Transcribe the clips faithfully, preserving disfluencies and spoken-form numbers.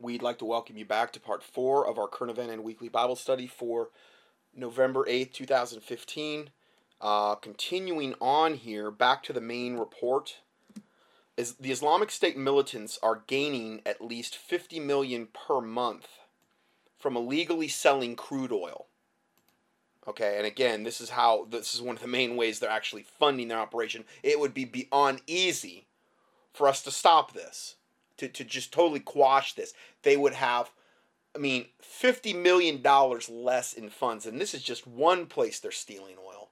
We'd like to welcome you back to part four of our current event and weekly Bible study for November eighth, two thousand fifteen. Uh, continuing on here, back to the main report. Is the Islamic State militants are gaining at least fifty million dollars per month from illegally selling crude oil. Okay, and again, this is how, this is one of the main ways they're actually funding their operation. It would be beyond easy for us to stop this. To, to just totally quash this. They would have, I mean, fifty million dollars less in funds. And this is just one place they're stealing oil.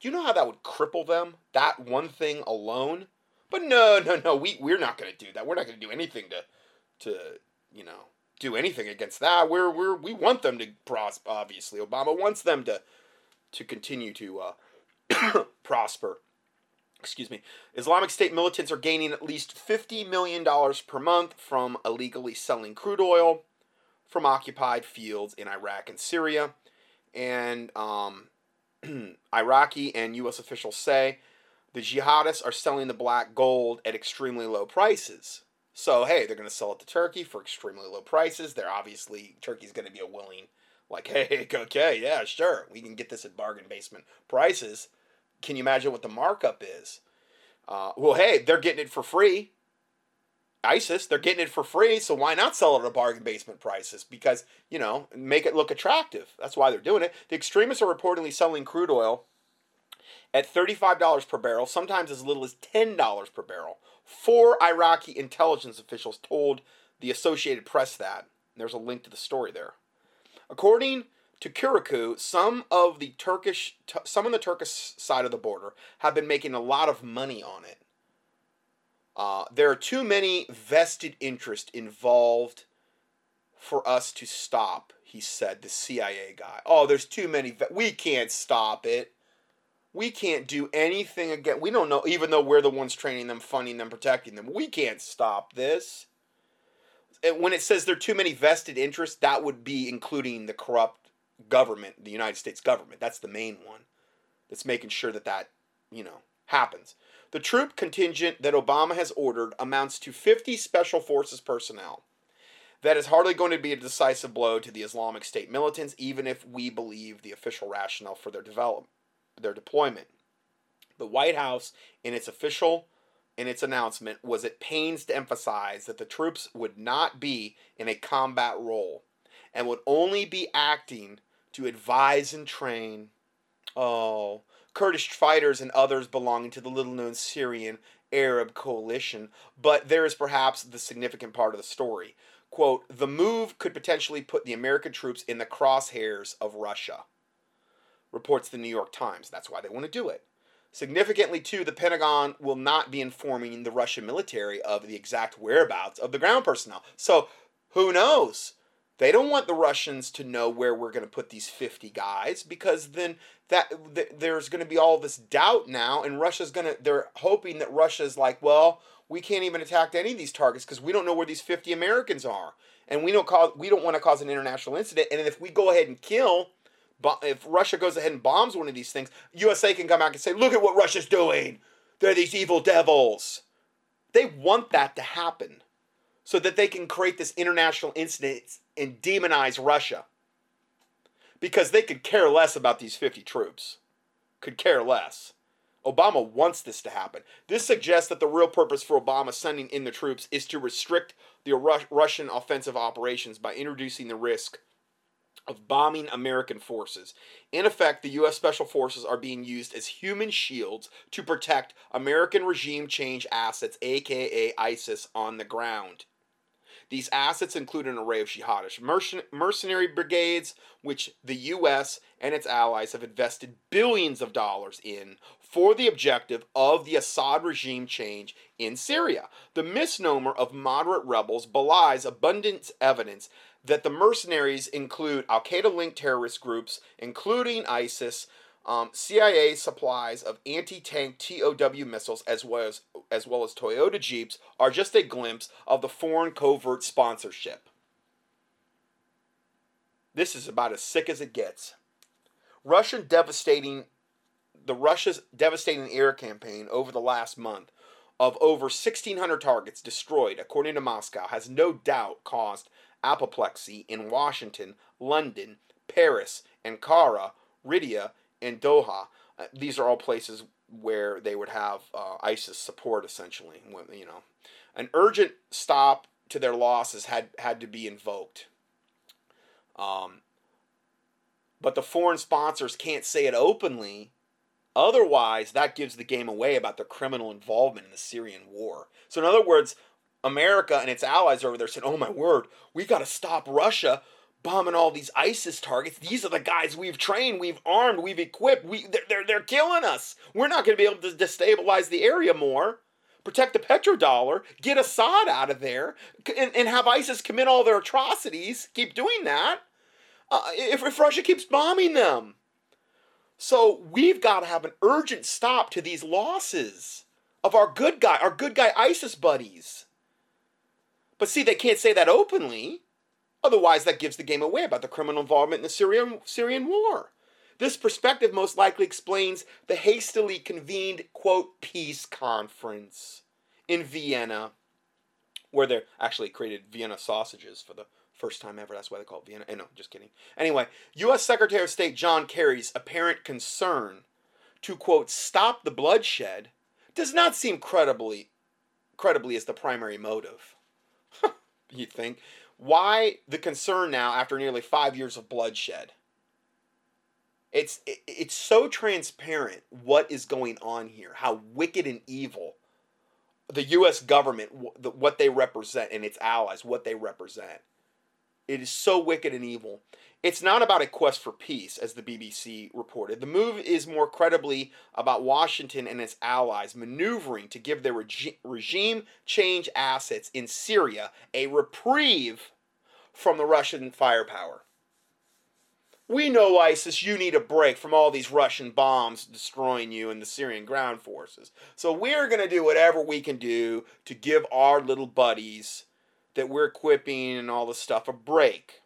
Do you know how that would cripple them? That one thing alone? But no, no, no. We, we're not going to do that. We're not going to do anything to, to, you know, do anything against that. We're, we're, we want them to prosper, obviously. Obama wants them to, to continue to uh, prosper. Excuse me, Islamic State militants are gaining at least fifty million dollars per month from illegally selling crude oil from occupied fields in Iraq and Syria. And um, Iraqi and U S officials say the jihadists are selling the black gold at extremely low prices. So, hey, they're going to sell it to Turkey for extremely low prices. They're obviously, Turkey's going to be a willing, like, hey, okay, yeah, sure, we can get this at bargain basement prices. Can you imagine what the markup is? Uh, well, hey, they're getting it for free. ISIS, they're getting it for free, so why not sell it at bargain basement prices? Because, you know, make it look attractive. That's why they're doing it. The extremists are reportedly selling crude oil at thirty-five dollars per barrel, sometimes as little as ten dollars per barrel. Four Iraqi intelligence officials told the Associated Press that. And there's a link to the story there. According to Kirikou, some of the Turkish, some on the Turkish side of the border have been making a lot of money on it. Uh, there are too many vested interests involved for us to stop, he said, the C I A guy. Oh, there's too many. We can't stop it. We can't do anything again. We don't know, even though we're the ones training them, funding them, protecting them. We can't stop this. And when it says there are too many vested interests, that would be including the corrupt government, the United States government. That's the main one that's making sure that that, you know, happens. The troop contingent that Obama has ordered amounts to fifty special forces personnel. That is hardly going to be a decisive blow to the Islamic State militants, even if we believe the official rationale for their develop, their deployment. The White House, in its official, in its announcement, was at pains to emphasize that the troops would not be in a combat role and would only be acting to advise and train, oh, Kurdish fighters and others belonging to the little-known Syrian Arab coalition. But there is perhaps the significant part of the story. Quote, the move could potentially put the American troops in the crosshairs of Russia, reports the New York Times. That's why they want to do it. Significantly, too, the Pentagon will not be informing the Russian military of the exact whereabouts of the ground personnel. So, who knows? They don't want the Russians to know where we're going to put these fifty guys, because then that th there's going to be all this doubt now, and Russia's going to, they're hoping that Russia's like, well, we can't even attack any of these targets because we don't know where these fifty Americans are, and we don't cause, we don't want to cause an international incident, and if we go ahead and kill, if Russia goes ahead and bombs one of these things, U S A can come back and say, look at what Russia's doing. They're these evil devils. They want that to happen, so that they can create this international incident and demonize Russia. Because they could care less about these fifty troops. Could care less. Obama wants this to happen. This suggests that the real purpose for Obama sending in the troops is to restrict the Ru- Russian offensive operations by introducing the risk of bombing American forces. In effect, the U S Special Forces are being used as human shields to protect American regime change assets, a k a. ISIS, on the ground. These assets include an array of jihadist mercen- mercenary brigades, which the U S and its allies have invested billions of dollars in for the objective of the Assad regime change in Syria. The misnomer of moderate rebels belies abundant evidence that the mercenaries include al-Qaeda-linked terrorist groups, including ISIS, um, C I A supplies of anti-tank T O W missiles, as well as, as well as Toyota Jeeps, are just a glimpse of the foreign covert sponsorship. This is about as sick as it gets. Russian devastating, the Russia's devastating air campaign over the last month of over sixteen hundred targets destroyed, according to Moscow, has no doubt caused apoplexy in Washington, London, Paris, Ankara, Ridda, and Doha. Uh, these are all places where they would have uh, ISIS support, essentially. You know, an urgent stop to their losses had, had to be invoked. Um, but the foreign sponsors can't say it openly. Otherwise, that gives the game away about their criminal involvement in the Syrian war. So in other words, America and its allies over there said, oh my word, we got to stop Russia bombing all these ISIS targets. These are the guys we've trained, we've armed, we've equipped. We, they're, they're, they're killing us. We're not going to be able to destabilize the area more. Protect the petrodollar, get Assad out of there, and, and have ISIS commit all their atrocities. Keep doing that uh, if, if Russia keeps bombing them. So we've got to have an urgent stop to these losses of our good guy, our good guy ISIS buddies. But see, they can't say that openly. Otherwise, that gives the game away about the criminal involvement in the Syrian, Syrian war. This perspective most likely explains the hastily convened, quote, peace conference in Vienna, where they actually created Vienna sausages for the first time ever. That's why they call it Vienna. No, just kidding. Anyway, U S Secretary of State John Kerry's apparent concern to, quote, stop the bloodshed does not seem credibly, credibly as the primary motive. You'd think. Why the concern now after nearly five years of bloodshed? It's it's so transparent what is going on here, how wicked and evil the U S government, what they represent, and its allies, what they represent. It is so wicked and evil. It's not about a quest for peace, as the B B C reported. The move is more credibly about Washington and its allies maneuvering to give their reg- regime change assets in Syria a reprieve from the Russian firepower. We know, ISIS, you need a break from all these Russian bombs destroying you and the Syrian ground forces. So we're going to do whatever we can do to give our little buddies that we're equipping and all this stuff a break.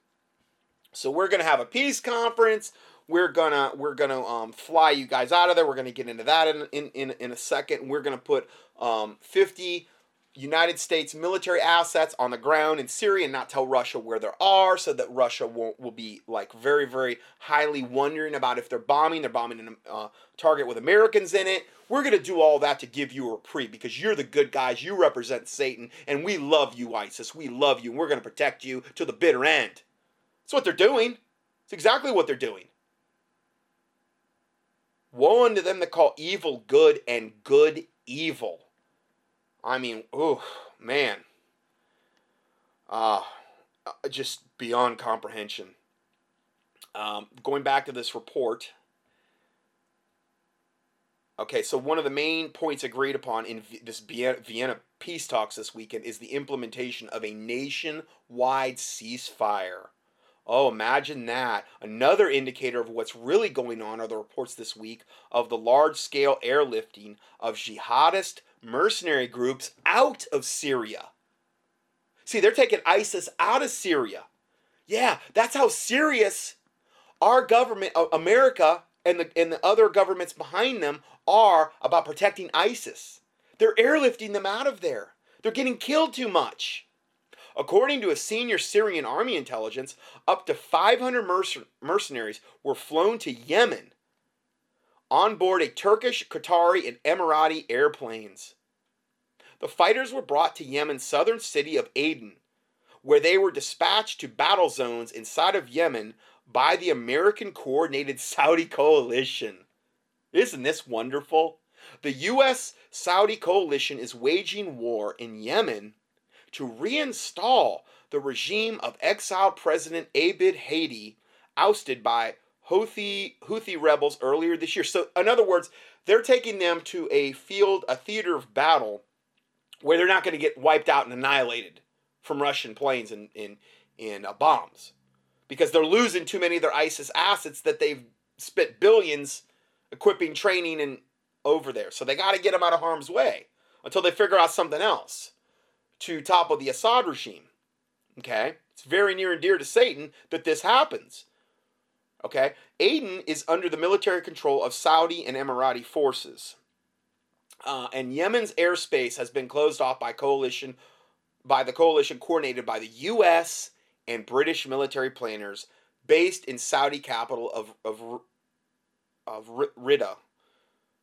So we're going to have a peace conference. We're going to we're going to um, fly you guys out of there. We're going to get into that in, in, in, in a second. We're going to put um, fifty United States military assets on the ground in Syria and not tell Russia where they are, so that Russia won't will be like very, very highly wondering about if they're bombing. They're bombing a uh, target with Americans in it. We're going to do all that to give you a reprieve because you're the good guys. You represent Satan, and we love you, ISIS. We love you, and we're going to protect you to the bitter end. That's what they're doing. It's exactly what they're doing. Woe unto them that call evil good and good evil. I mean, oh, man. Uh, just beyond comprehension. Um, going back to this report. Okay, so one of the main points agreed upon in this Vienna peace talks this weekend is the implementation of a nationwide ceasefire. Oh, imagine that. Another indicator of what's really going on are the reports this week of the large-scale airlifting of jihadist mercenary groups out of Syria. See, they're taking ISIS out of Syria. Yeah, that's how serious our government, America, and the and the other governments behind them are about protecting ISIS. They're airlifting them out of there. They're getting killed too much. According to a senior Syrian army intelligence, up to five hundred merc- mercenaries were flown to Yemen on board a Turkish, Qatari, and Emirati airplanes. The fighters were brought to Yemen's southern city of Aden, where they were dispatched to battle zones inside of Yemen by the American-coordinated Saudi coalition. Isn't this wonderful? The U S-Saudi coalition is waging war in Yemen to reinstall the regime of exiled President Abid Hadi, ousted by Houthi, Houthi rebels earlier this year. So, in other words, they're taking them to a field, a theater of battle, where they're not going to get wiped out and annihilated from Russian planes and, and, and uh, bombs, because they're losing too many of their ISIS assets that they've spent billions equipping, training, and over there. So they got to get them out of harm's way until they figure out something else to topple the Assad regime. Okay? It's very near and dear to Satan that this happens. Okay? Aden is under the military control of Saudi and Emirati forces. Uh, and Yemen's airspace has been closed off by coalition, by the coalition coordinated by the U S and British military planners based in Saudi capital of of, of Riyadh.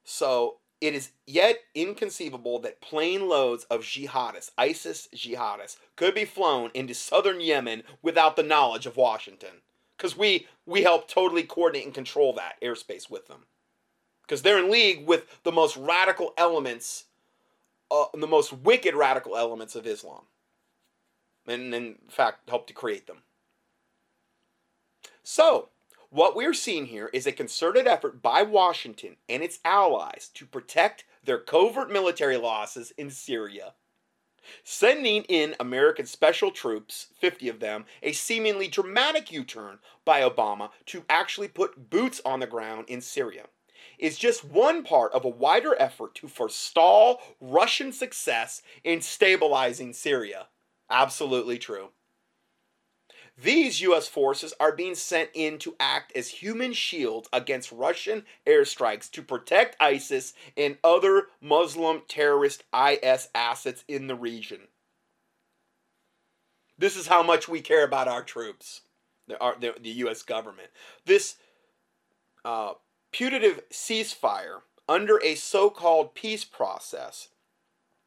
So it is yet inconceivable that plane loads of jihadists, ISIS jihadists, could be flown into southern Yemen without the knowledge of Washington, because we we help totally coordinate and control that airspace with them. Because they're in league with the most radical elements, uh, the most wicked radical elements of Islam. And in fact, helped to create them. So, what we're seeing here is a concerted effort by Washington and its allies to protect their covert military losses in Syria, sending in American special troops, fifty of them, a seemingly dramatic U-turn by Obama to actually put boots on the ground in Syria. Is just one part of a wider effort to forestall Russian success in stabilizing Syria. Absolutely true. These U S forces are being sent in to act as human shields against Russian airstrikes to protect ISIS and other Muslim terrorist I S assets in the region. This is how much we care about our troops, the, our, the, the U S government. This uh, putative ceasefire under a so-called peace process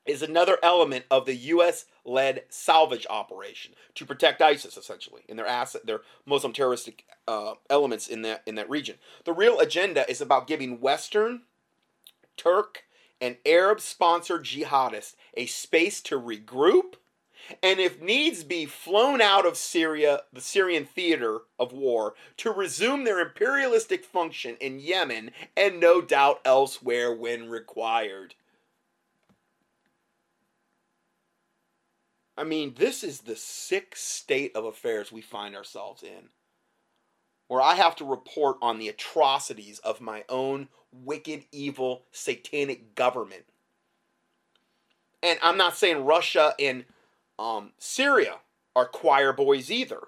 is another element of the U S-led salvage operation to protect ISIS, essentially, and their asset, their Muslim terroristic uh, elements in that in that region. The real agenda is about giving Western, Turk, and Arab-sponsored jihadists a space to regroup, and if needs be, flown out of Syria, the Syrian theater of war, to resume their imperialistic function in Yemen and no doubt elsewhere when required. I mean, this is the sick state of affairs we find ourselves in, where I have to report on the atrocities of my own wicked, evil, satanic government. And I'm not saying Russia and Um, Syria are choir boys either,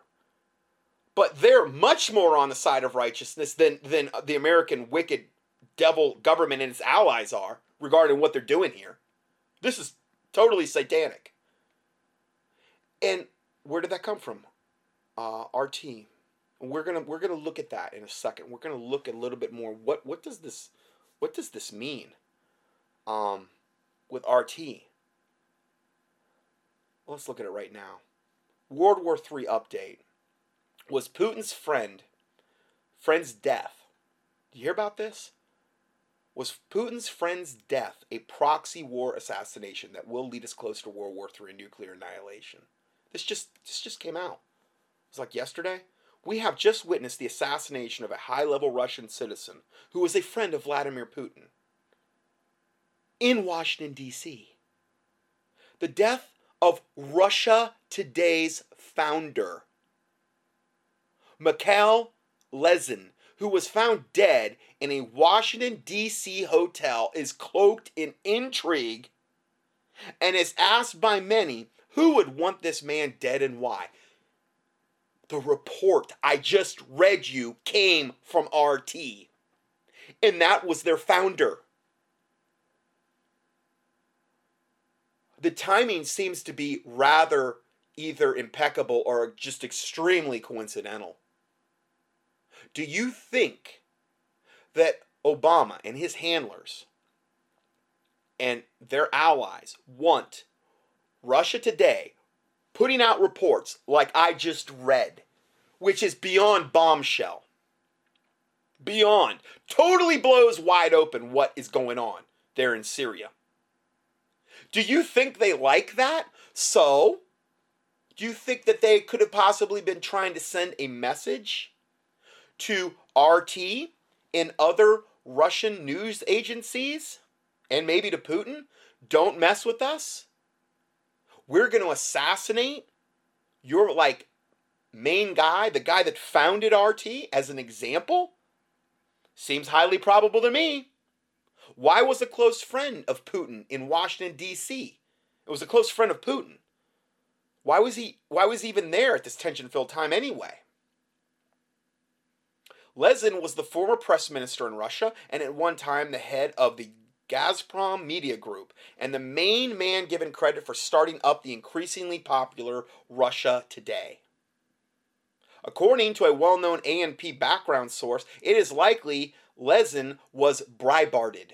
but they're much more on the side of righteousness than than the American wicked devil government and its allies are regarding what they're doing here. This is totally satanic. And where did that come from? Uh, R T. We're gonna we're gonna look at that in a second. We're gonna look a little bit more. What what does this what does this mean? Um, with R T. Let's look at it right now. World War Three update. Was Putin's friend, friend's death, do you hear about this? Was Putin's friend's death a proxy war assassination that will lead us close to World War Three and nuclear annihilation? This just, this just came out. It was like yesterday. We have just witnessed the assassination of a high-level Russian citizen who was a friend of Vladimir Putin in Washington, D C The death of Russia Today's founder, Mikhail Lesin, who was found dead in a Washington, D C hotel, is cloaked in intrigue and is asked by many, who would want this man dead and why? The report I just read you came from R T, and that was their founder. The timing seems to be rather either impeccable or just extremely coincidental. Do you think that Obama and his handlers and their allies want Russia Today putting out reports like I just read, which is beyond bombshell? Beyond. Totally blows wide open what is going on there in Syria. Do you think they like that? So, do you think that they could have possibly been trying to send a message to R T and other Russian news agencies and maybe to Putin? Don't mess with us. We're going to assassinate your, like, main guy, the guy that founded R T, as an example? Seems highly probable to me. Why was a close friend of Putin in Washington, D C? It was a close friend of Putin. Why was he, why was he even there at this tension-filled time anyway? Lesin was the former press minister in Russia and at one time the head of the Gazprom Media Group, and the main man given credit for starting up the increasingly popular Russia Today. According to a well-known A N P background source, it is likely Lesin was Breitbarted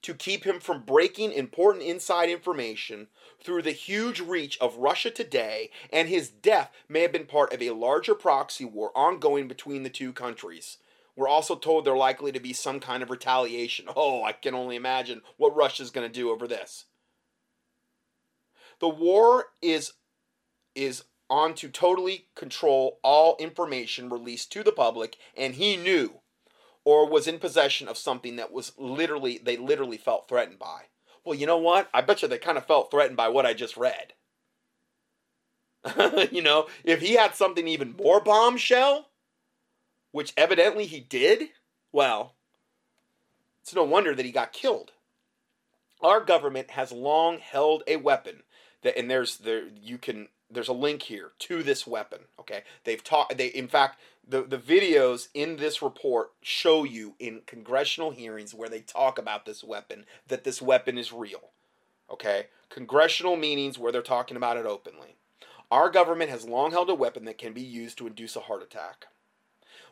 to keep him from breaking important inside information through the huge reach of Russia Today, and his death may have been part of a larger proxy war ongoing between the two countries. We're also told there likely to be some kind of retaliation. Oh, I can only imagine what Russia's going to do over this. The war is, is on to totally control all information released to the public, and he knew or was in possession of something that was literally, they literally felt threatened by. Well, you know what? I bet you they kind of felt threatened by what I just read. You know, if he had something even more bombshell, which evidently he did, well, it's no wonder that he got killed. Our government has long held a weapon that, and there's there you can there's a link here to this weapon. Okay, they've taught they in fact the the videos in this report show you in congressional hearings where they talk about this weapon, that this weapon is real. Okay, congressional meetings where they're talking about it openly. Our government has long held a weapon that can be used to induce a heart attack,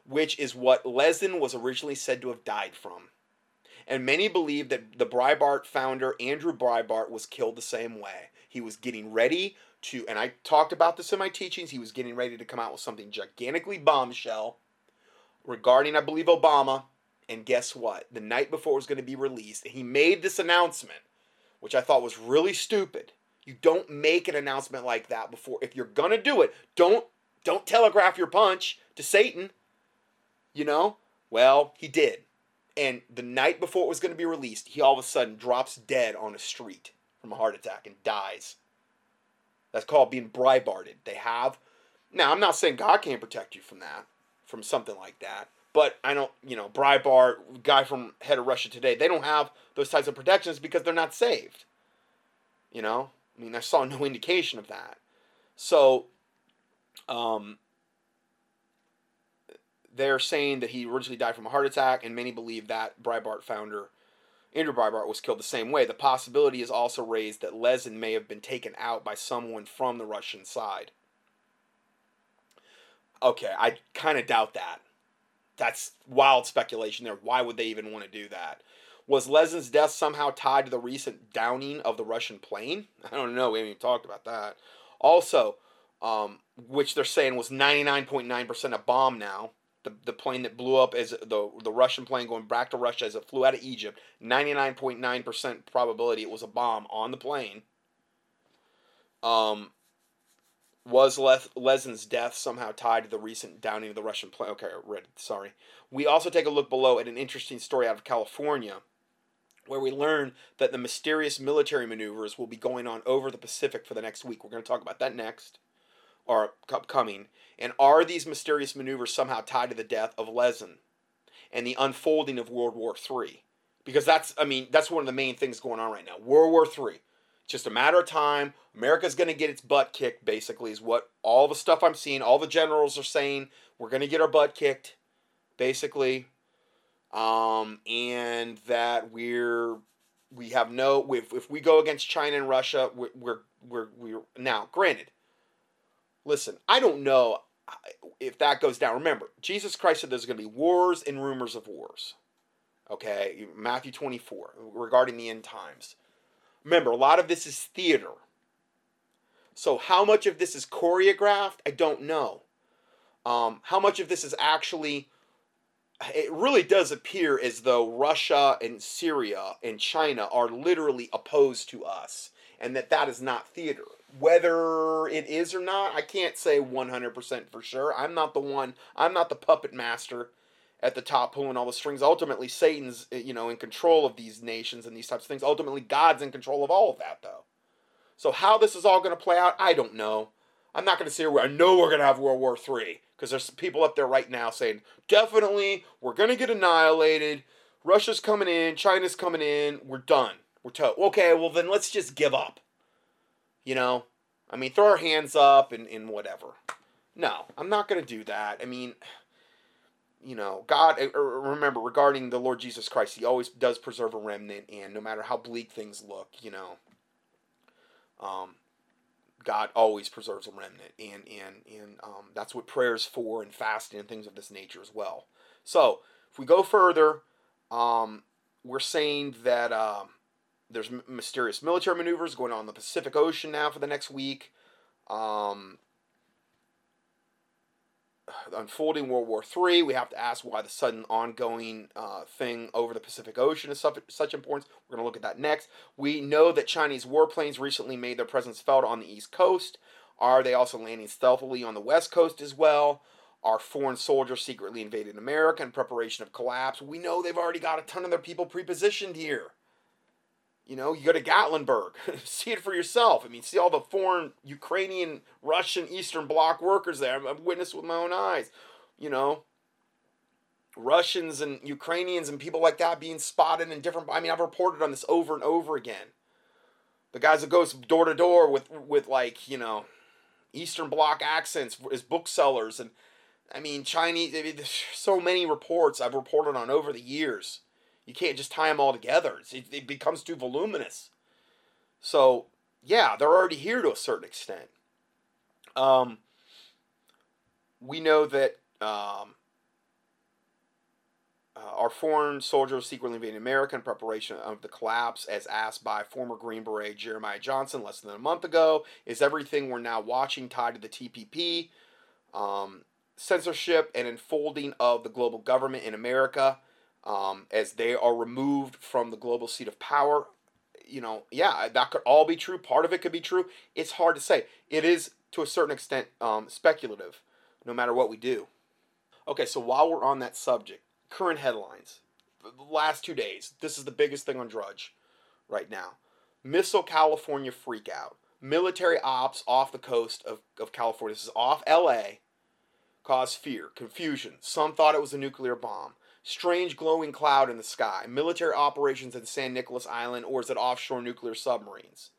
which is what Lesin was originally said to have died from. And many believe that the Breitbart founder, Andrew Breitbart, was killed the same way. He was getting ready to, and I talked about this in my teachings, he was getting ready to come out with something gigantically bombshell regarding, I believe, Obama. And guess what? The night before it was going to be released, he made this announcement, which I thought was really stupid. You don't make an announcement like that before. If you're going to do it, don't, don't telegraph your punch to Satan. You know, well, he did. And the night before it was going to be released, he all of a sudden drops dead on a street from a heart attack and dies. That's called being Breitbarted. They have. Now, I'm not saying God can't protect you from that, from something like that. But I don't, you know, Breitbart, guy from head of Russia Today, they don't have those types of protections because they're not saved. You know, I mean, I saw no indication of that. So, um... they're saying that he originally died from a heart attack, and many believe that Breitbart founder, Andrew Breitbart, was killed the same way. The possibility is also raised that Lesin may have been taken out by someone from the Russian side. Okay, I kind of doubt that. That's wild speculation there. Why would they even want to do that? Was Lesin's death somehow tied to the recent downing of the Russian plane? I don't know. We haven't even talked about that. Also, um, which they're saying was ninety-nine point nine percent a bomb now. The, the plane that blew up, as the the Russian plane going back to Russia as it flew out of Egypt, ninety-nine point nine percent probability it was a bomb on the plane. Um, was Lesin's death somehow tied to the recent downing of the Russian plane? Okay, I read it, sorry. We also take a look below at an interesting story out of California, where we learn that the mysterious military maneuvers will be going on over the Pacific for the next week. We're going to talk about that next. Are upcoming, and are these mysterious maneuvers somehow tied to the death of Lesin and the unfolding of World War Three? Because that's, I mean, that's one of the main things going on right now. World War Three, just a matter of time. America's going to get its butt kicked, basically, is what all the stuff I'm seeing. All the generals are saying we're going to get our butt kicked, basically, um, and that we're we have no if if we go against China and Russia, we're we're we're, we're now granted. Listen, I don't know if that goes down. Remember, Jesus Christ said there's going to be wars and rumors of wars. Okay, Matthew twenty-four, regarding the end times. Remember, a lot of this is theater. So how much of this is choreographed, I don't know. Um, how much of this is actually... It really does appear as though Russia and Syria and China are literally opposed to us, and that that is not theater. Whether it is or not, I can't say one hundred percent for sure. I'm not the one, I'm not the puppet master at the top pulling all the strings. Ultimately, Satan's, you know, in control of these nations and these types of things. Ultimately, God's in control of all of that, though. So how this is all going to play out, I don't know. I'm not going to say, I know we're going to have World War Three, because there's some people up there right now saying, definitely, we're going to get annihilated. Russia's coming in, China's coming in, we're done. We're toast. Okay, well then let's just give up. You know, I mean, throw our hands up and, and whatever. No, I'm not going to do that. I mean, you know, God, remember, regarding the Lord Jesus Christ, he always does preserve a remnant, and no matter how bleak things look, you know, um, God always preserves a remnant, and, and, and um, that's what prayer is for, and fasting, and things of this nature as well. So, if we go further, um, we're saying that um, there's m- mysterious military maneuvers going on in the Pacific Ocean now for the next week. Um... Unfolding World War Three, we have to ask why the sudden ongoing uh, thing over the Pacific Ocean is of such importance. We're going to look at that next. We know that Chinese warplanes recently made their presence felt on the East Coast. Are they also landing stealthily on the West Coast as well? Are foreign soldiers secretly invading America in preparation of collapse? We know they've already got a ton of their people prepositioned here. You know, you go to Gatlinburg, see it for yourself. I mean, see all the foreign Ukrainian, Russian, Eastern Bloc workers there. I've witnessed with my own eyes, you know, Russians and Ukrainians and people like that being spotted in different, I mean, I've reported on this over and over again. The guys that goes door to door with, with like, you know, Eastern Bloc accents as booksellers. And I mean, Chinese, I mean, there's so many reports I've reported on over the years. You can't just tie them all together. It, it becomes too voluminous. So, yeah, they're already here to a certain extent. Um, we know that um, uh, our foreign soldiers secretly invading America in preparation of the collapse, as asked by former Green Beret Jeremiah Johnson less than a month ago. Is everything we're now watching tied to the T P P, um, censorship, and enfolding of the global government in America? Um, as they are removed from the global seat of power, you know, yeah, that could all be true. Part of it could be true. It's hard to say. It is, to a certain extent, um, speculative, no matter what we do. Okay, so while we're on that subject, current headlines. The last two days, this is the biggest thing on Drudge right now. Missile California freakout. Military ops off the coast of, of California. This is off L A. Caused fear, confusion. Some thought it was a nuclear bomb. Strange glowing cloud in the sky. Military operations in San Nicolas Island, or is it offshore nuclear submarines?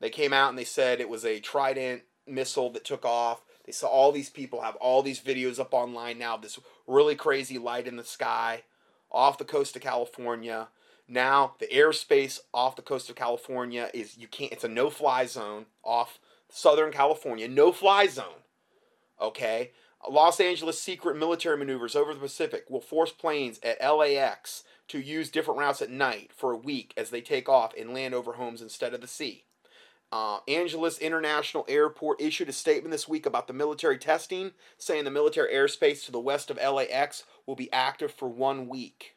They came out and they said it was a Trident missile that took off. They saw all these people have all these videos up online now of this really crazy light in the sky off the coast of California. Now the airspace off the coast of California is, you can't, it's a no-fly zone off Southern California. No-fly zone. Okay? Los Angeles secret military maneuvers over the Pacific will force planes at L A X to use different routes at night for a week as they take off and land over homes instead of the sea. Uh, Angeles International Airport issued a statement this week about the military testing, saying the military airspace to the west of L A X will be active for one week,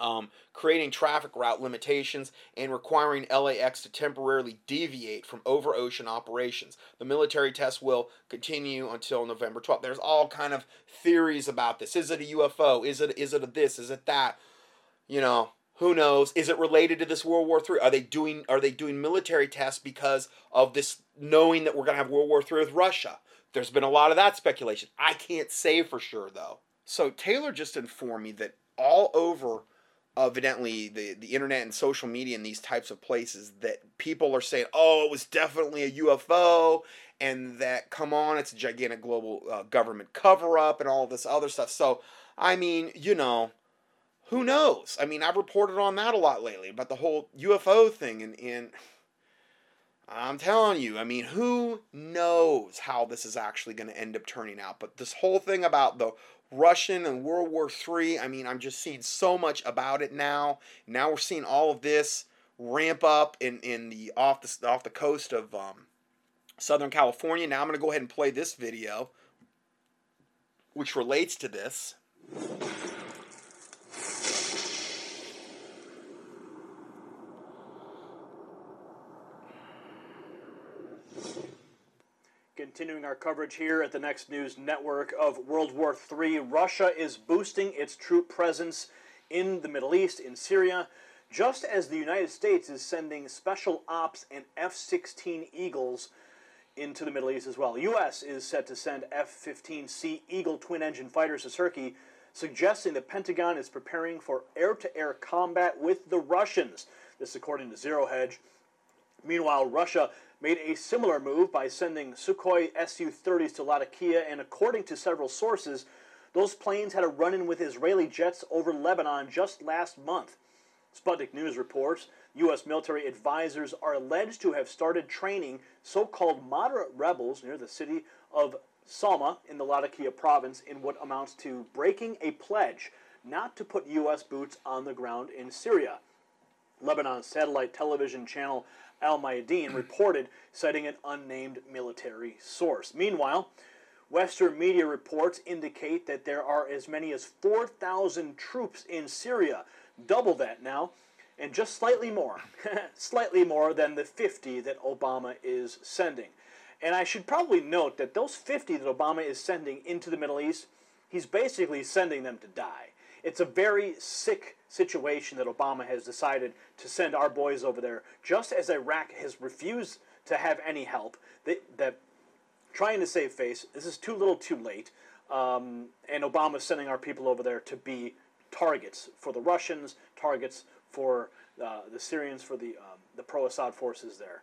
um, creating traffic route limitations and requiring L A X to temporarily deviate from over-ocean operations. The military test will continue until November twelfth. There's all kind of theories about this. Is it a U F O? Is it, is it a this? Is it that? You know, who knows? Is it related to this World War Three? Are they doing, are they doing military tests because of this, knowing that we're going to have World War Three with Russia? There's been a lot of that speculation. I can't say for sure, though. So Taylor just informed me that all over... evidently, the, the internet and social media and these types of places, that people are saying, oh, it was definitely a U F O, and that, come on, it's a gigantic global uh, government cover-up and all this other stuff. So, I mean, you know, who knows? I mean, I've reported on that a lot lately, about the whole U F O thing, and, and I'm telling you, I mean, who knows how this is actually going to end up turning out? But this whole thing about the Russian and World War Three, I mean, I'm just seeing so much about it now. Now we're seeing all of this ramp up in, in the off the off the coast of um, Southern California. Now I'm going to go ahead and play this video, which relates to this. Continuing our coverage here at the Next News Network of World War Three, Russia is boosting its troop presence in the Middle East, in Syria, just as the United States is sending special ops and F sixteen Eagles into the Middle East as well. The U S is set to send F fifteen C Eagle twin-engine fighters to Turkey, suggesting the Pentagon is preparing for air-to-air combat with the Russians. This according to Zero Hedge. Meanwhile, Russia made a similar move by sending Sukhoi S U thirties to Latakia, and according to several sources, Those planes had a run-in with Israeli jets over Lebanon just last month. Sputnik News reports U S military advisors are alleged to have started training so-called moderate rebels near the city of Salma in the Latakia province in what amounts to breaking a pledge not to put U S boots on the ground in Syria. Lebanon's satellite television channel Al Mayadeen reported, citing an unnamed military source. Meanwhile, Western media reports indicate that there are as many as four thousand troops in Syria, double that now, and just slightly more, slightly more than the fifty that Obama is sending. And I should probably note that those fifty that Obama is sending into the Middle East, he's basically sending them to die. It's a very sick situation that Obama has decided to send our boys over there, just as Iraq has refused to have any help. They, that trying to save face, this is too little too late, um, and Obama's sending our people over there to be targets for the Russians, targets for uh, the Syrians, for the, um, the pro-Assad forces there.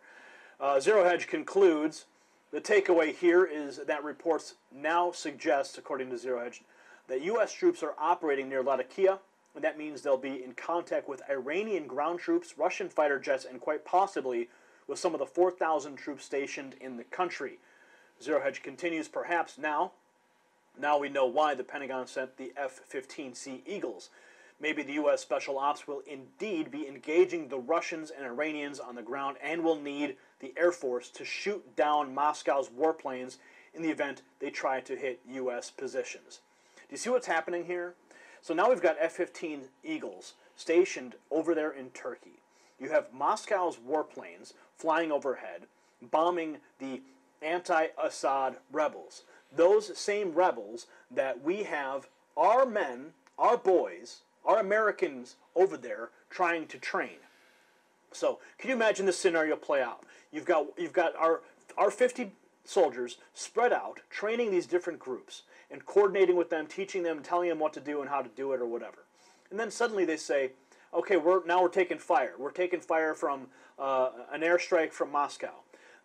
Uh, Zero Hedge concludes, the takeaway here is that reports now suggest, according to Zero Hedge, that U S troops are operating near Latakia, and that means they'll be in contact with Iranian ground troops, Russian fighter jets, and quite possibly with some of the four thousand troops stationed in the country. Zero Hedge continues, perhaps now, now we know why the Pentagon sent the F fifteen C Eagles. Maybe the U S Special Ops will indeed be engaging the Russians and Iranians on the ground and will need the Air Force to shoot down Moscow's warplanes in the event they try to hit U S positions. Do you see what's happening here? So now we've got F fifteen Eagles stationed over there in Turkey. You have Moscow's warplanes flying overhead, bombing the anti-Assad rebels. Those same rebels that we have our men, our boys, our Americans over there trying to train. So can you imagine this scenario play out? You've got, you've got our, our fifty soldiers spread out, training these different groups and coordinating with them, teaching them, telling them what to do and how to do it or whatever. And then suddenly they say, okay, we're, now we're taking fire. We're taking fire from uh, an airstrike from Moscow.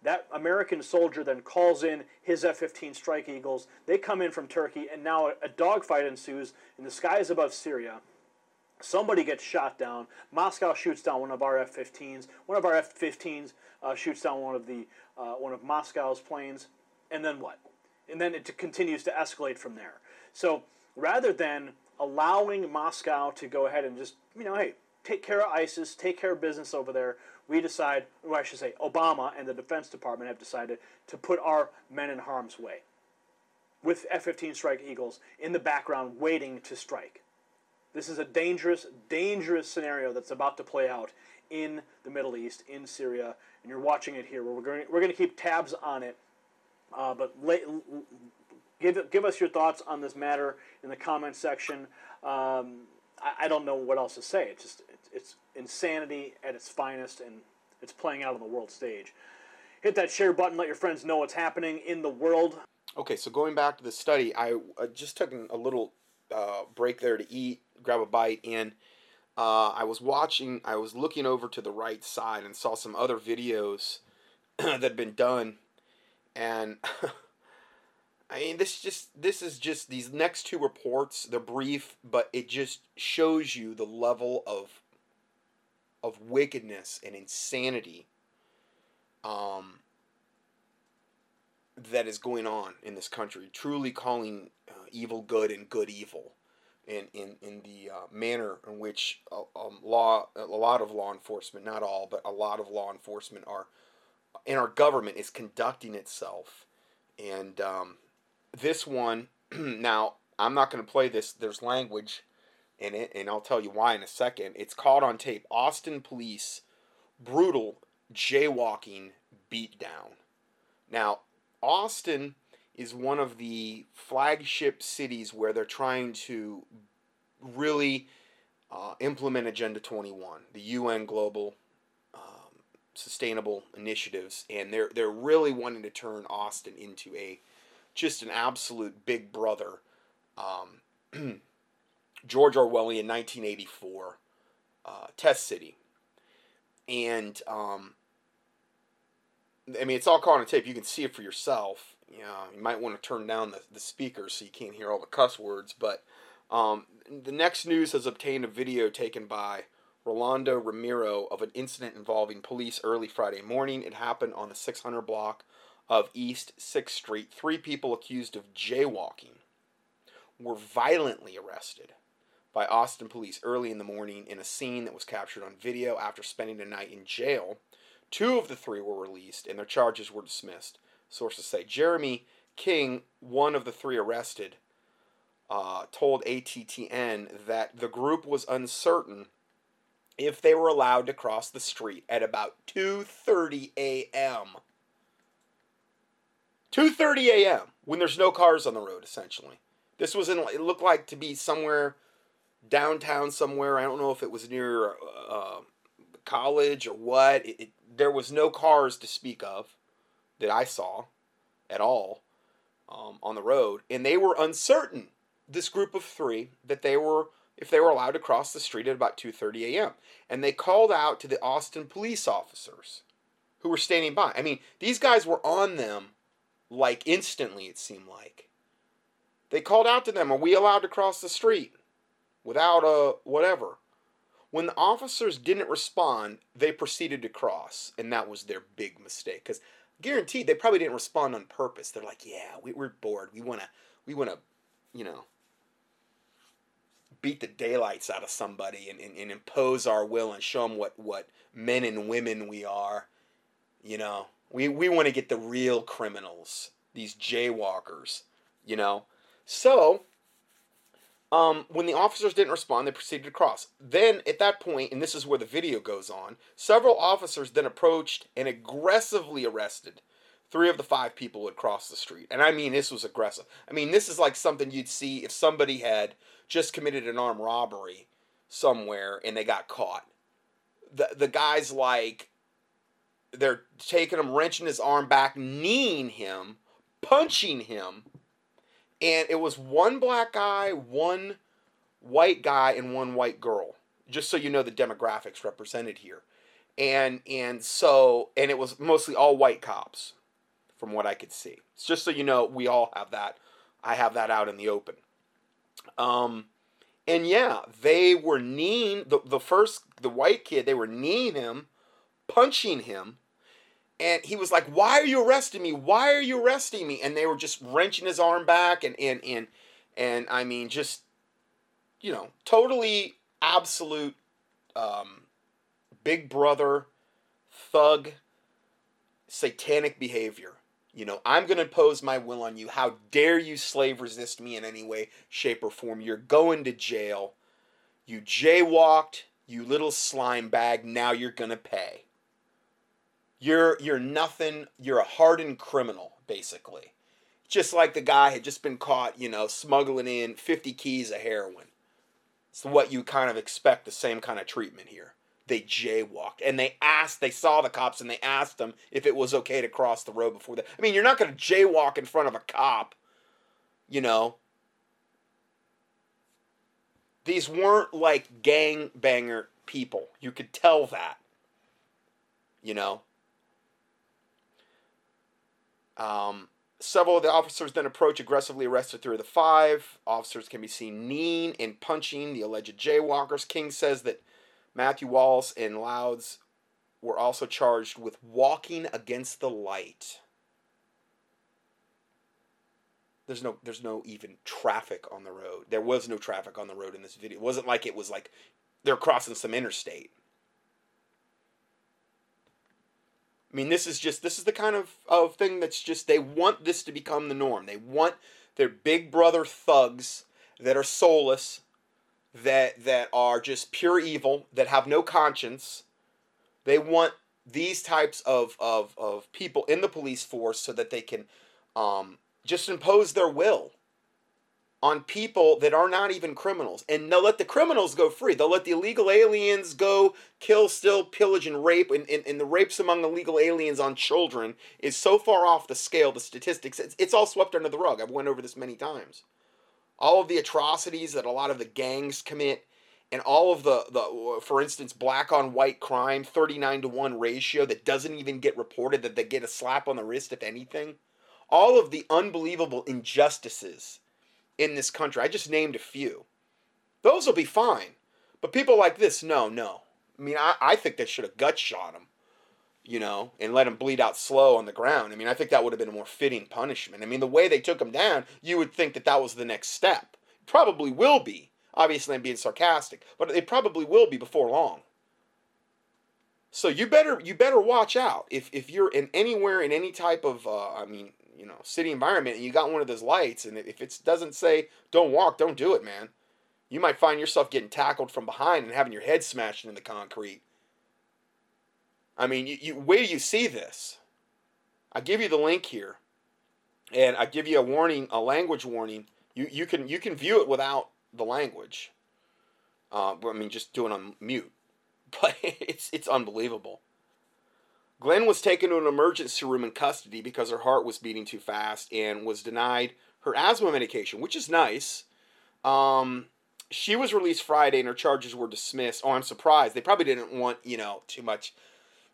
That American soldier then calls in his F fifteen Strike Eagles. They come in from Turkey, and now a dogfight ensues in the skies above Syria. Somebody gets shot down. Moscow shoots down one of our F fifteens. One of our F fifteens uh, shoots down one of the uh, one of Moscow's planes, and then what? And then it continues to escalate from there. So rather than allowing Moscow to go ahead and just, you know, hey, take care of ISIS, take care of business over there, we decide, or I should say Obama and the Defense Department have decided to put our men in harm's way with F fifteen Strike Eagles in the background waiting to strike. This is a dangerous, dangerous scenario that's about to play out in the Middle East, in Syria, and you're watching it here. We're going to, we're going to keep tabs on it, uh, but late, give, give us your thoughts on this matter in the comments section. Um, I, I don't know what else to say. It's just... It's insanity at its finest, and it's playing out on the world stage. Hit that share button. Let your friends know what's happening in the world. Okay, so going back to the study, I just took a little uh, break there to eat, grab a bite, and uh, I was watching, I was looking over to the right side and saw some other videos that had been done, and I mean, this just this is just these next two reports. They're brief, but it just shows you the level of of wickedness and insanity um, that is going on in this country, truly calling uh, evil good and good evil in, in, in the uh, manner in which uh, um, law, a lot of law enforcement, not all, but a lot of law enforcement are, and our government is conducting itself. And um, this one, now, I'm not going to play this, there's language in it, and I'll tell you why in a second. It's caught on tape. Austin police brutal jaywalking beatdown. Now, Austin is one of the flagship cities where they're trying to really uh, implement Agenda twenty-one, the U N global um, sustainable initiatives, and they're they're really wanting to turn Austin into a just an absolute big brother. Um, George Orwellian nineteen eighty-four uh, test city. And, um, I mean, it's all caught on tape. You can see it for yourself. you know, you might want to turn down the, the speakers so you can't hear all the cuss words. But um, the Next News has obtained a video taken by Rolando Ramiro of an incident involving police early Friday morning. It happened on the six hundred block of East sixth Street. Three people accused of jaywalking were violently arrested by Austin police early in the morning in a scene that was captured on video. After spending the night in jail, two of the three were released and their charges were dismissed, sources say. Jeremy King, one of the three arrested, uh, told A T T N that the group was uncertain if they were allowed to cross the street at about two thirty a m two thirty a m when there's no cars on the road, essentially. This was in, it looked like to be somewhere downtown somewhere. I don't know if it was near uh, college or what. It, it, there was no cars to speak of that I saw at all um, on the road. And they were uncertain, this group of three, that they were, if they were allowed to cross the street at about two thirty a m And they called out to the Austin police officers who were standing by. I mean, these guys were on them like instantly, it seemed like. They called out to them, are we allowed to cross the street without a whatever? When the officers didn't respond, they proceeded to cross. And that was their big mistake. Because guaranteed, they probably didn't respond on purpose. They're like, yeah, we, we're bored. We want to, we want to, you know, beat the daylights out of somebody and, and, and impose our will and show them what, what men and women we are. You know, we, we want to get the real criminals, these jaywalkers, you know. So, um, when the officers didn't respond, they proceeded to cross. Then, at that point, and this is where the video goes on, several officers then approached and aggressively arrested three of the five people who had crossed the street. And I mean, this was aggressive. I mean, this is like something you'd see if somebody had just committed an armed robbery somewhere and they got caught. The, the guy's like, they're taking him, wrenching his arm back, kneeing him, punching him. And it was one black guy, one white guy, and one white girl. Just so you know the demographics represented here. And and so, and it was mostly all white cops, from what I could see. It's just so you know, we all have that. I have that out in the open. Um, and yeah, they were kneeing, the, the first, the white kid, they were kneeing him, punching him. And he was like, why are you arresting me? Why are you arresting me? And they were just wrenching his arm back and, and, and, and I mean, just, you know, totally absolute um, big brother, thug, satanic behavior. You know, I'm going to impose my will on you. How dare you slave resist me in any way, shape, or form? You're going to jail. You jaywalked, you little slime bag. Now you're going to pay. You're you're nothing, you're a hardened criminal, basically. Just like the guy had just been caught, you know, smuggling in fifty keys of heroin. It's what you kind of expect, the same kind of treatment here. They jaywalked, and they asked, they saw the cops, and they asked them if it was okay to cross the road before that. I mean, you're not going to jaywalk in front of a cop, you know. These weren't like gangbanger people. You could tell that, you know. Um, several of the officers then approached, aggressively arrested three of the five. Officers can be seen kneeling and punching the alleged jaywalkers. King says that Matthew Walls and Louds were also charged with walking against the light. There's no, there's no even traffic on the road. There was no traffic on the road in this video. It wasn't like it was like they're crossing some interstate. I mean, this is just, this is the kind of, of thing that's just, they want this to become the norm. They want their big brother thugs that are soulless, that that are just pure evil, that have no conscience. They want these types of, of, of people in the police force so that they can um, just impose their will on people that are not even criminals. And they'll let the criminals go free. They'll let the illegal aliens go kill, steal, pillage, and rape. And, and, and the rapes among illegal aliens on children is so far off the scale, the statistics. It's, it's all swept under the rug. I've went over this many times. All of the atrocities that a lot of the gangs commit, and all of the, the for instance, black on white crime, thirty-nine to one ratio that doesn't even get reported, that they get a slap on the wrist, if anything. all of the unbelievable injustices in this country. I just named a few. Those will be fine. But people like this, no, no. I mean, I, I think they should have gut shot him, you know, and let him bleed out slow on the ground. I mean, I think that would have been a more fitting punishment. I mean, the way they took him down, you would think that that was the next step. Probably will be. Obviously, I'm being sarcastic, but it probably will be before long. So you better you better watch out if if you're in anywhere in any type of uh, I mean you know city environment and you got one of those lights, and if it doesn't say don't walk, don't do it, man. You might find yourself getting tackled from behind and having your head smashed into the concrete. I mean, you, you where do you see this? I give you the link here, and I give you a warning, a language warning. You you can you can view it without the language. Uh, I mean, just do it on mute. But it's it's unbelievable. Glenn was taken to an emergency room in custody because her heart was beating too fast and was denied her asthma medication, which is nice. Um, she was released Friday and her charges were dismissed. Oh, I'm surprised. They probably didn't want, you know, too much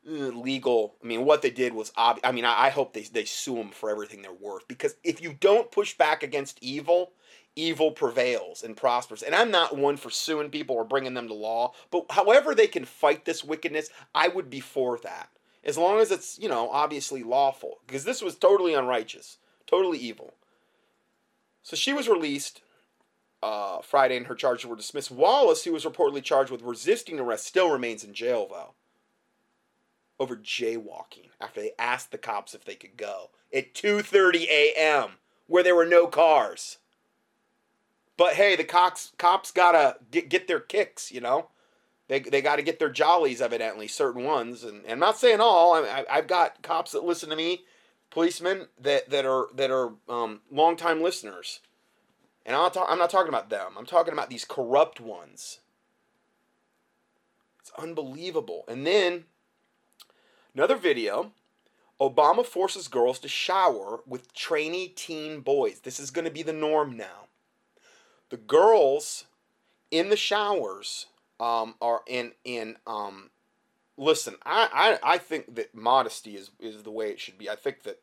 legal. I mean, what they did was obvious. I mean, I, I hope they, they sue them for everything they're worth. Because if you don't push back against evil... evil prevails and prospers. And I'm not one for suing people or bringing them to law, but however they can fight this wickedness, I would be for that. As long as it's, you know, obviously lawful. Because this was totally unrighteous. Totally evil. So she was released uh, Friday and her charges were dismissed. Wallace, who was reportedly charged with resisting arrest, still remains in jail, though. Over jaywalking after they asked the cops if they could go. At two thirty a.m. where there were no cars. But hey, the cops, cops gotta get, get their kicks, you know. They they gotta get their jollies, evidently, certain ones. And, and I'm not saying all. I, I've got cops that listen to me, policemen that that are that are um, longtime listeners. And I'm not, ta- I'm not talking about them. I'm talking about these corrupt ones. It's unbelievable. And then another video. Obama forces girls to shower with trainee teen boys. This is going to be the norm now. The girls in the showers um, are in, in um, listen, I, I, I think that modesty is, is the way it should be. I think that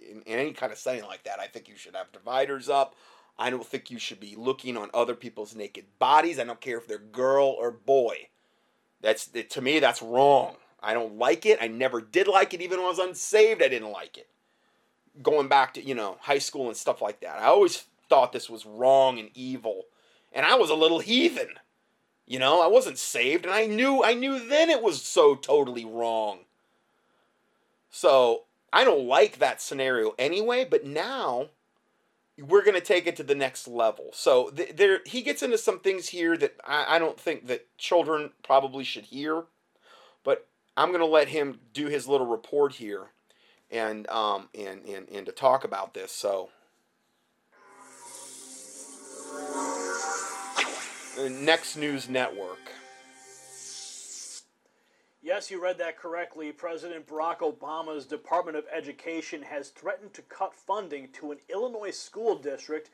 in, in any kind of setting like that, I think you should have dividers up. I don't think you should be looking on other people's naked bodies. I don't care if they're girl or boy. That's, to me, that's wrong. I don't like it. I never did like it. Even when I was unsaved, I didn't like it. Going back to, you know, high school and stuff like that. I always... thought this was wrong and evil, and I was a little heathen, you know. I wasn't saved, and I knew I knew then it was so totally wrong. So I don't like that scenario anyway. But now we're gonna take it to the next level. So th- there he gets into some things here that I, I don't think that children probably should hear, but I'm gonna let him do his little report here, and um and and, and to talk about this. So. Next News Network. Yes, you read that correctly. President Barack Obama's Department of Education has threatened to cut funding to an Illinois school district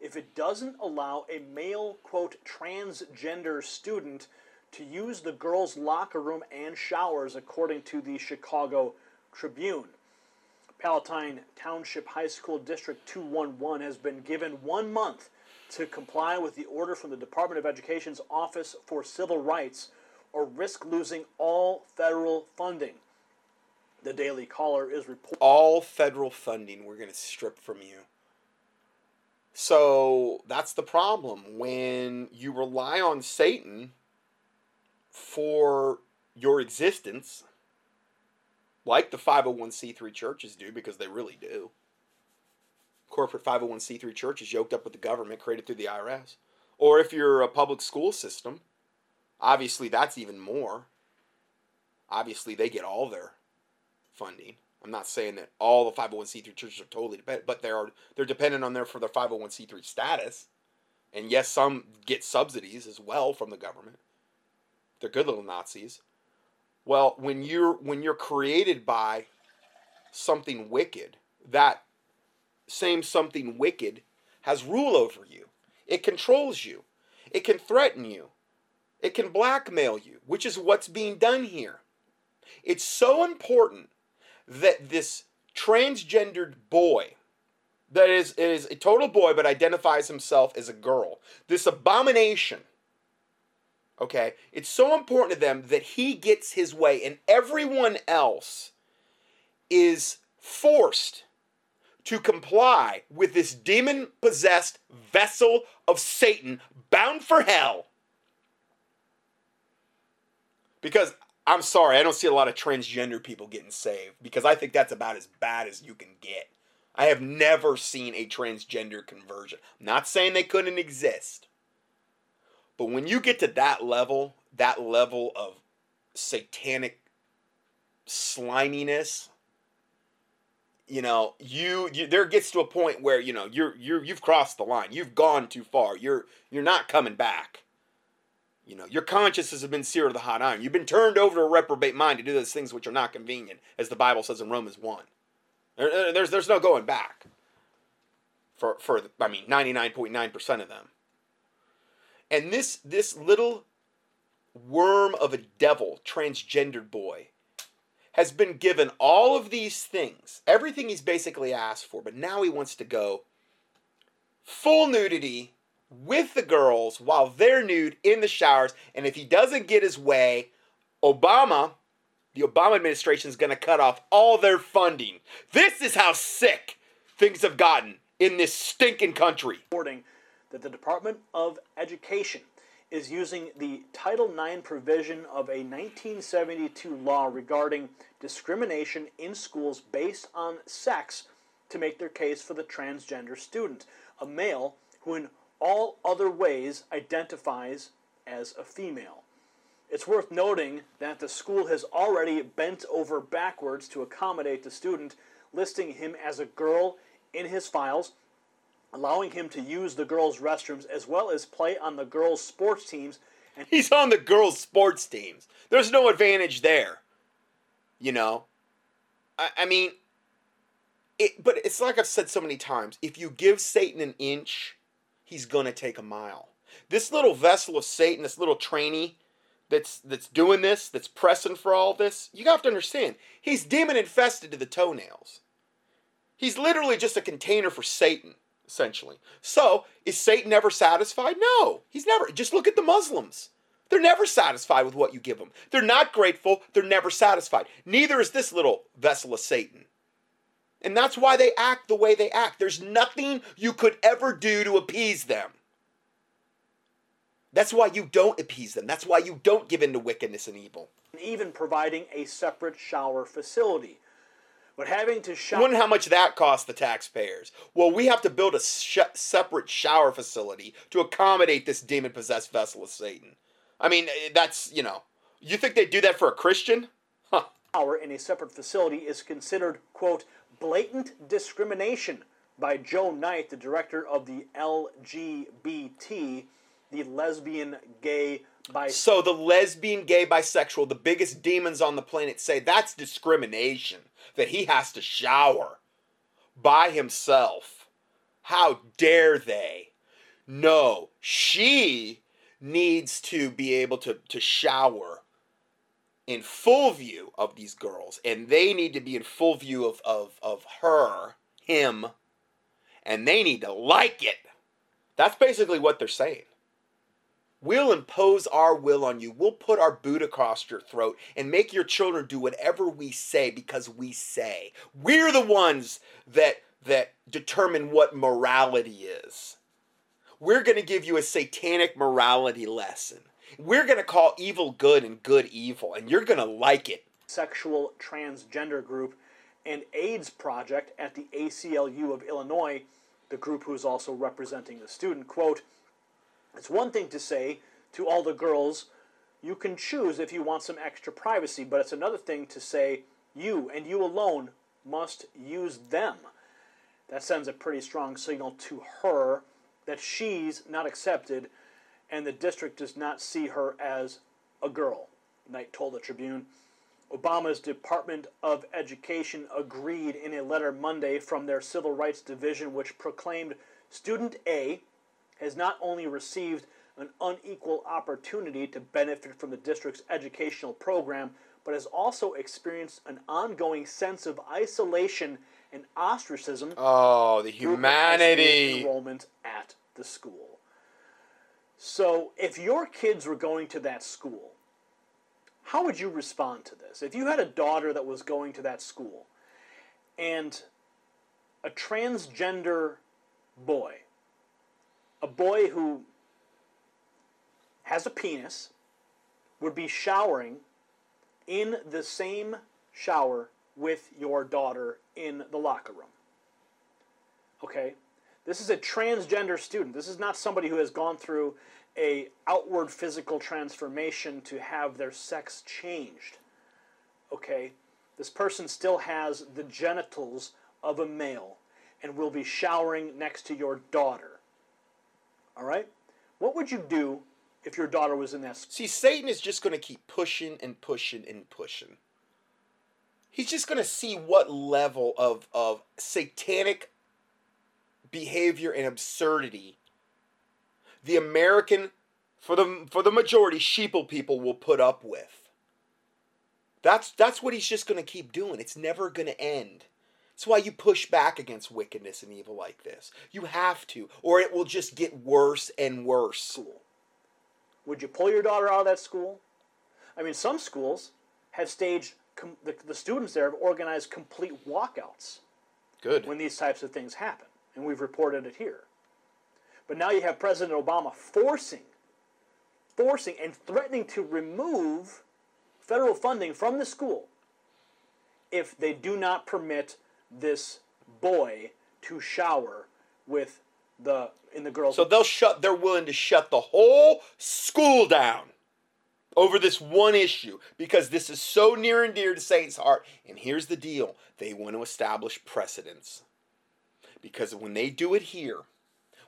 if it doesn't allow a male, quote, transgender student to use the girls' locker room and showers, according to the Chicago Tribune. Palatine Township High School District two eleven has been given one month to comply with the order from the Department of Education's Office for Civil Rights or risk losing all federal funding. The Daily Caller is reporting... all federal funding we're going to strip from you. So that's the problem. When you rely on Satan for your existence, like the five oh one c three churches do, because they really do. Corporate five oh one c three church is yoked up with the government, created through the I R S. Or if you're a public school system, obviously that's even more. Obviously they get all their funding. I'm not saying that all the five oh one c three churches are totally dependent, but they are, they're dependent on there for their five oh one c three status. And yes, some get subsidies as well from the government. They're good little Nazis. Well, when you're when you're created by something wicked, that same something wicked has rule over you. It controls you. It can threaten you. It can blackmail you, which is what's being done here. It's so important that this transgendered boy that is, it is a total boy but identifies himself as a girl. This abomination, okay, it's so important to them that he gets his way and everyone else is forced to comply with this demon-possessed vessel of Satan bound for hell. Because, I'm sorry, I don't see a lot of transgender people getting saved, because I think that's about as bad as you can get. I have never seen a transgender conversion. I'm not saying they couldn't exist. But when you get to that level, that level of satanic sliminess, you know, you, you there gets to a point where, you know, you're you're you've crossed the line. You've gone too far. You're you're not coming back. You know, your consciences have been seared with a hot iron. You've been turned over to a reprobate mind to do those things which are not convenient, as the Bible says in Romans one. There, there's there's no going back. For for the, I mean, ninety-nine point nine percent of them. And this this little worm of a devil, transgendered boy, has been given all of these things, everything he's basically asked for, but now he wants to go full nudity with the girls while they're nude in the showers. And if he doesn't get his way, Obama, the Obama administration, is going to cut off all their funding. This is how sick things have gotten in this stinking country. Reporting that the Department of Education is using the Title nine provision of a nineteen seventy-two law regarding discrimination in schools based on sex to make their case for the transgender student, a male who in all other ways identifies as a female. It's worth noting that the school has already bent over backwards to accommodate the student, listing him as a girl in his files, allowing him to use the girls' restrooms as well as play on the girls' sports teams. And he's on the girls' sports teams. There's no advantage there. You know? I, I mean, it, but it's like I've said so many times, if you give Satan an inch, he's going to take a mile. This little vessel of Satan, this little trainee that's, that's doing this, that's pressing for all this, you have to understand, he's demon-infested to the toenails. He's literally just a container for Satan, essentially. So, is Satan ever satisfied? No, he's never. Just look at the Muslims. They're never satisfied with what you give them. They're not grateful. They're never satisfied. Neither is this little vessel of Satan. And that's why they act the way they act. There's nothing you could ever do to appease them. That's why you don't appease them. That's why you don't give in to wickedness and evil. Even providing a separate shower facility. But having to shower... I wonder how much that costs the taxpayers. Well, we have to build a sh- separate shower facility to accommodate this demon-possessed vessel of Satan. I mean, that's, you know... You think they'd do that for a Christian? Huh. ...shower in a separate facility is considered, quote, blatant discrimination by Joe Knight, the director of the L G B T, the lesbian, gay, bisexual... So the lesbian, gay, bisexual, the biggest demons on the planet, say that's discrimination. That he has to shower by himself. How dare they? No, she needs to be able to, to shower in full view of these girls. And they need to be in full view of, of, of her, him. And they need to like it. That's basically what they're saying. We'll impose our will on you. We'll put our boot across your throat and make your children do whatever we say, because we say. We're the ones that that determine what morality is. We're going to give you a satanic morality lesson. We're going to call evil good and good evil, and you're going to like it. Sexual transgender group and AIDS project at the A C L U of Illinois, the group who's also representing the student, quote, it's one thing to say to all the girls, you can choose if you want some extra privacy, but it's another thing to say you and you alone must use them. That sends a pretty strong signal to her that she's not accepted and the district does not see her as a girl, Knight told the Tribune. Obama's Department of Education agreed in a letter Monday from their Civil Rights Division, which proclaimed Student A has not only received an unequal opportunity to benefit from the district's educational program, but has also experienced an ongoing sense of isolation and ostracism. Oh, the humanity. Enrollment at the school. So if your kids were going to that school, how would you respond to this? If you had a daughter that was going to that school and a transgender boy, a boy who has a penis, would be showering in the same shower with your daughter in the locker room. Okay? This is a transgender student. This is not somebody who has gone through a outward physical transformation to have their sex changed. Okay? This person still has the genitals of a male and will be showering next to your daughter. All right? What would you do if your daughter was in that school? See, Satan is just going to keep pushing and pushing and pushing. He's just going to see what level of, of satanic behavior and absurdity the American, for the for the majority, sheeple people will put up with. That's, that's what he's just going to keep doing. It's never going to end. That's why you push back against wickedness and evil like this. You have to, or it will just get worse and worse. School. Would you pull your daughter out of that school? I mean, some schools have staged... Com- the, the students there have organized complete walkouts. Good. When these types of things happen. And we've reported it here. But now you have President Obama forcing, forcing and threatening to remove federal funding from the school if they do not permit this boy to shower with the, in the girls. So they'll shut, they're willing to shut the whole school down over this one issue, because this is so near and dear to Satan's heart. And here's the deal. They want to establish precedence. Because when they do it here,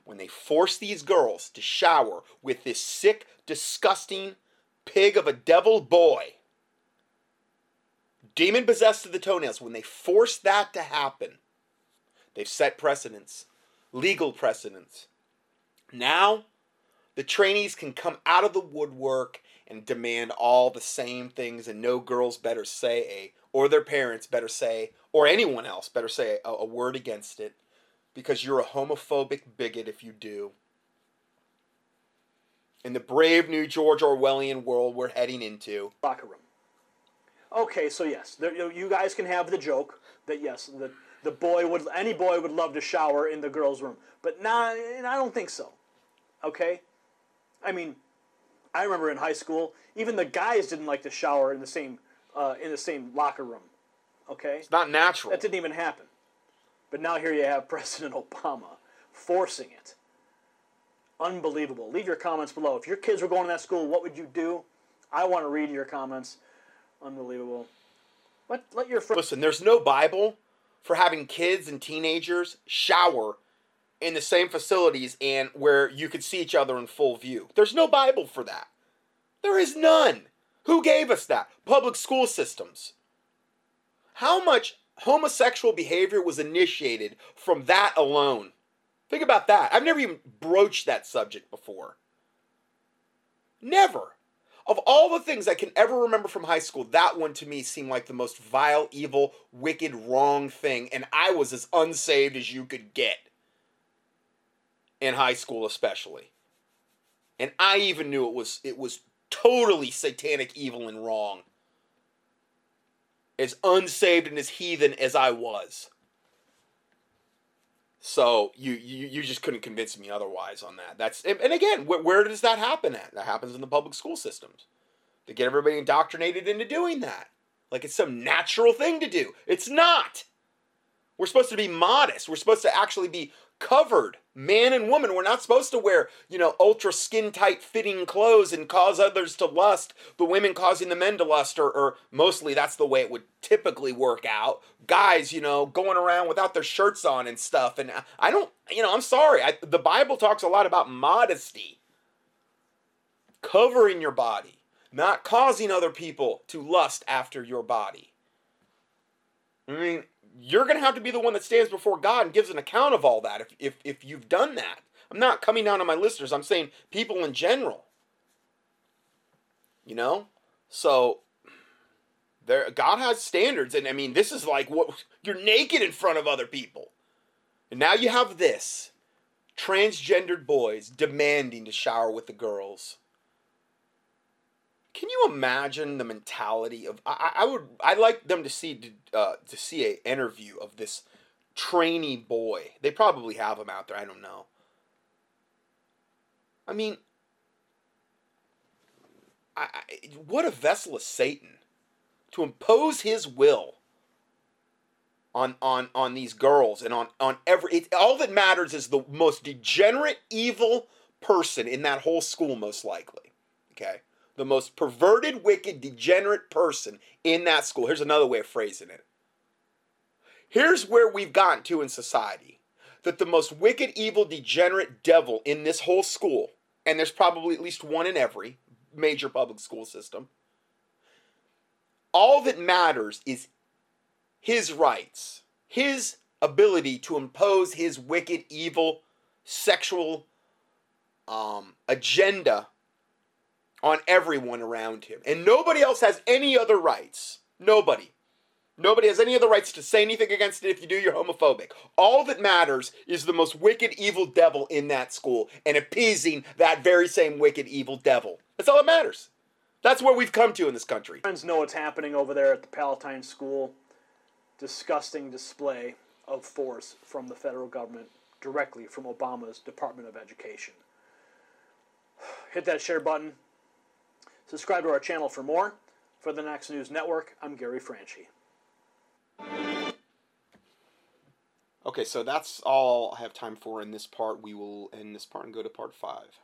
when they force these girls to shower with this sick, disgusting pig of a devil boy, demon-possessed to the toenails, when they force that to happen, they've set precedence, legal precedence. Now, the trainees can come out of the woodwork and demand all the same things, and no girls better say a, or their parents better say, or anyone else better say a, a word against it, because you're a homophobic bigot if you do. In the brave new George Orwellian world we're heading into. Locker room. Okay, so yes, there, you guys can have the joke that yes, the the boy would, any boy would love to shower in the girls' room, but not, and I don't think so. Okay, I mean, I remember in high school, even the guys didn't like to shower in the same uh, in the same locker room. Okay, it's not natural. That didn't even happen. But now here you have President Obama forcing it. Unbelievable. Leave your comments below. If your kids were going to that school, what would you do? I want to read your comments. Unbelievable. Let let your friends listen. There's no Bible for having kids and teenagers shower in the same facilities and where you could see each other in full view. There's no Bible for that. There is none. Who gave us that? Public school systems. How much homosexual behavior was initiated from that alone? Think about that. I've never even broached that subject before. Never. Of all the things I can ever remember from high school, that one to me seemed like the most vile, evil, wicked, wrong thing, and I was as unsaved as you could get. In high school especially. And I even knew it was it was totally satanic, evil, and wrong. As unsaved and as heathen as I was. So you you, you just couldn't convince me otherwise on that. That's and again, wh- where does that happen at? That happens in the public school systems. They get everybody indoctrinated into doing that. Like it's some natural thing to do. It's not. We're supposed to be modest. We're supposed to actually be covered, man and woman. We're not supposed to wear, you know, ultra skin tight fitting clothes and cause others to lust, the women causing the men to lust, or, or mostly that's the way it would typically work out. Guys, you know, going around without their shirts on and stuff. And I don't, you know, I'm sorry. I, the Bible talks a lot about modesty, covering your body, not causing other people to lust after your body. I mean, you're going to have to be the one that stands before God and gives an account of all that if, if if you've done that. I'm not coming down on my listeners. I'm saying people in general. You know? So, There, God has standards, and I mean, this is like what you're naked in front of other people. And now you have this. Transgendered boys demanding to shower with the girls. Can you imagine the mentality of... I, I would... I'd like them to see uh, to see an interview of this trainee boy. They probably have him out there. I don't know. I mean... I, I, what a vessel of Satan. To impose his will on on on these girls and on on every it, all that matters is the most degenerate, evil person in that whole school, most likely. Okay, the most perverted, wicked, degenerate person in that school. Here's another way of phrasing it. Here's where we've gotten to in society, that the most wicked, evil, degenerate devil in this whole school, and there's probably at least one in every major public school system. All that matters is his rights, his ability to impose his wicked, evil, sexual um, agenda on everyone around him. And nobody else has any other rights. Nobody. Nobody has any other rights to say anything against it. If you do, you're homophobic. All that matters is the most wicked, evil devil in that school and appeasing that very same wicked, evil devil. That's all that matters. That's where we've come to in this country. Friends know what's happening over there at the Palatine School. Disgusting display of force from the federal government, directly from Obama's Department of Education. Hit that share button. Subscribe to our channel for more. For the Next News Network, I'm Gary Franchi. Okay, so that's all I have time for in this part. We will end this part and go to part five.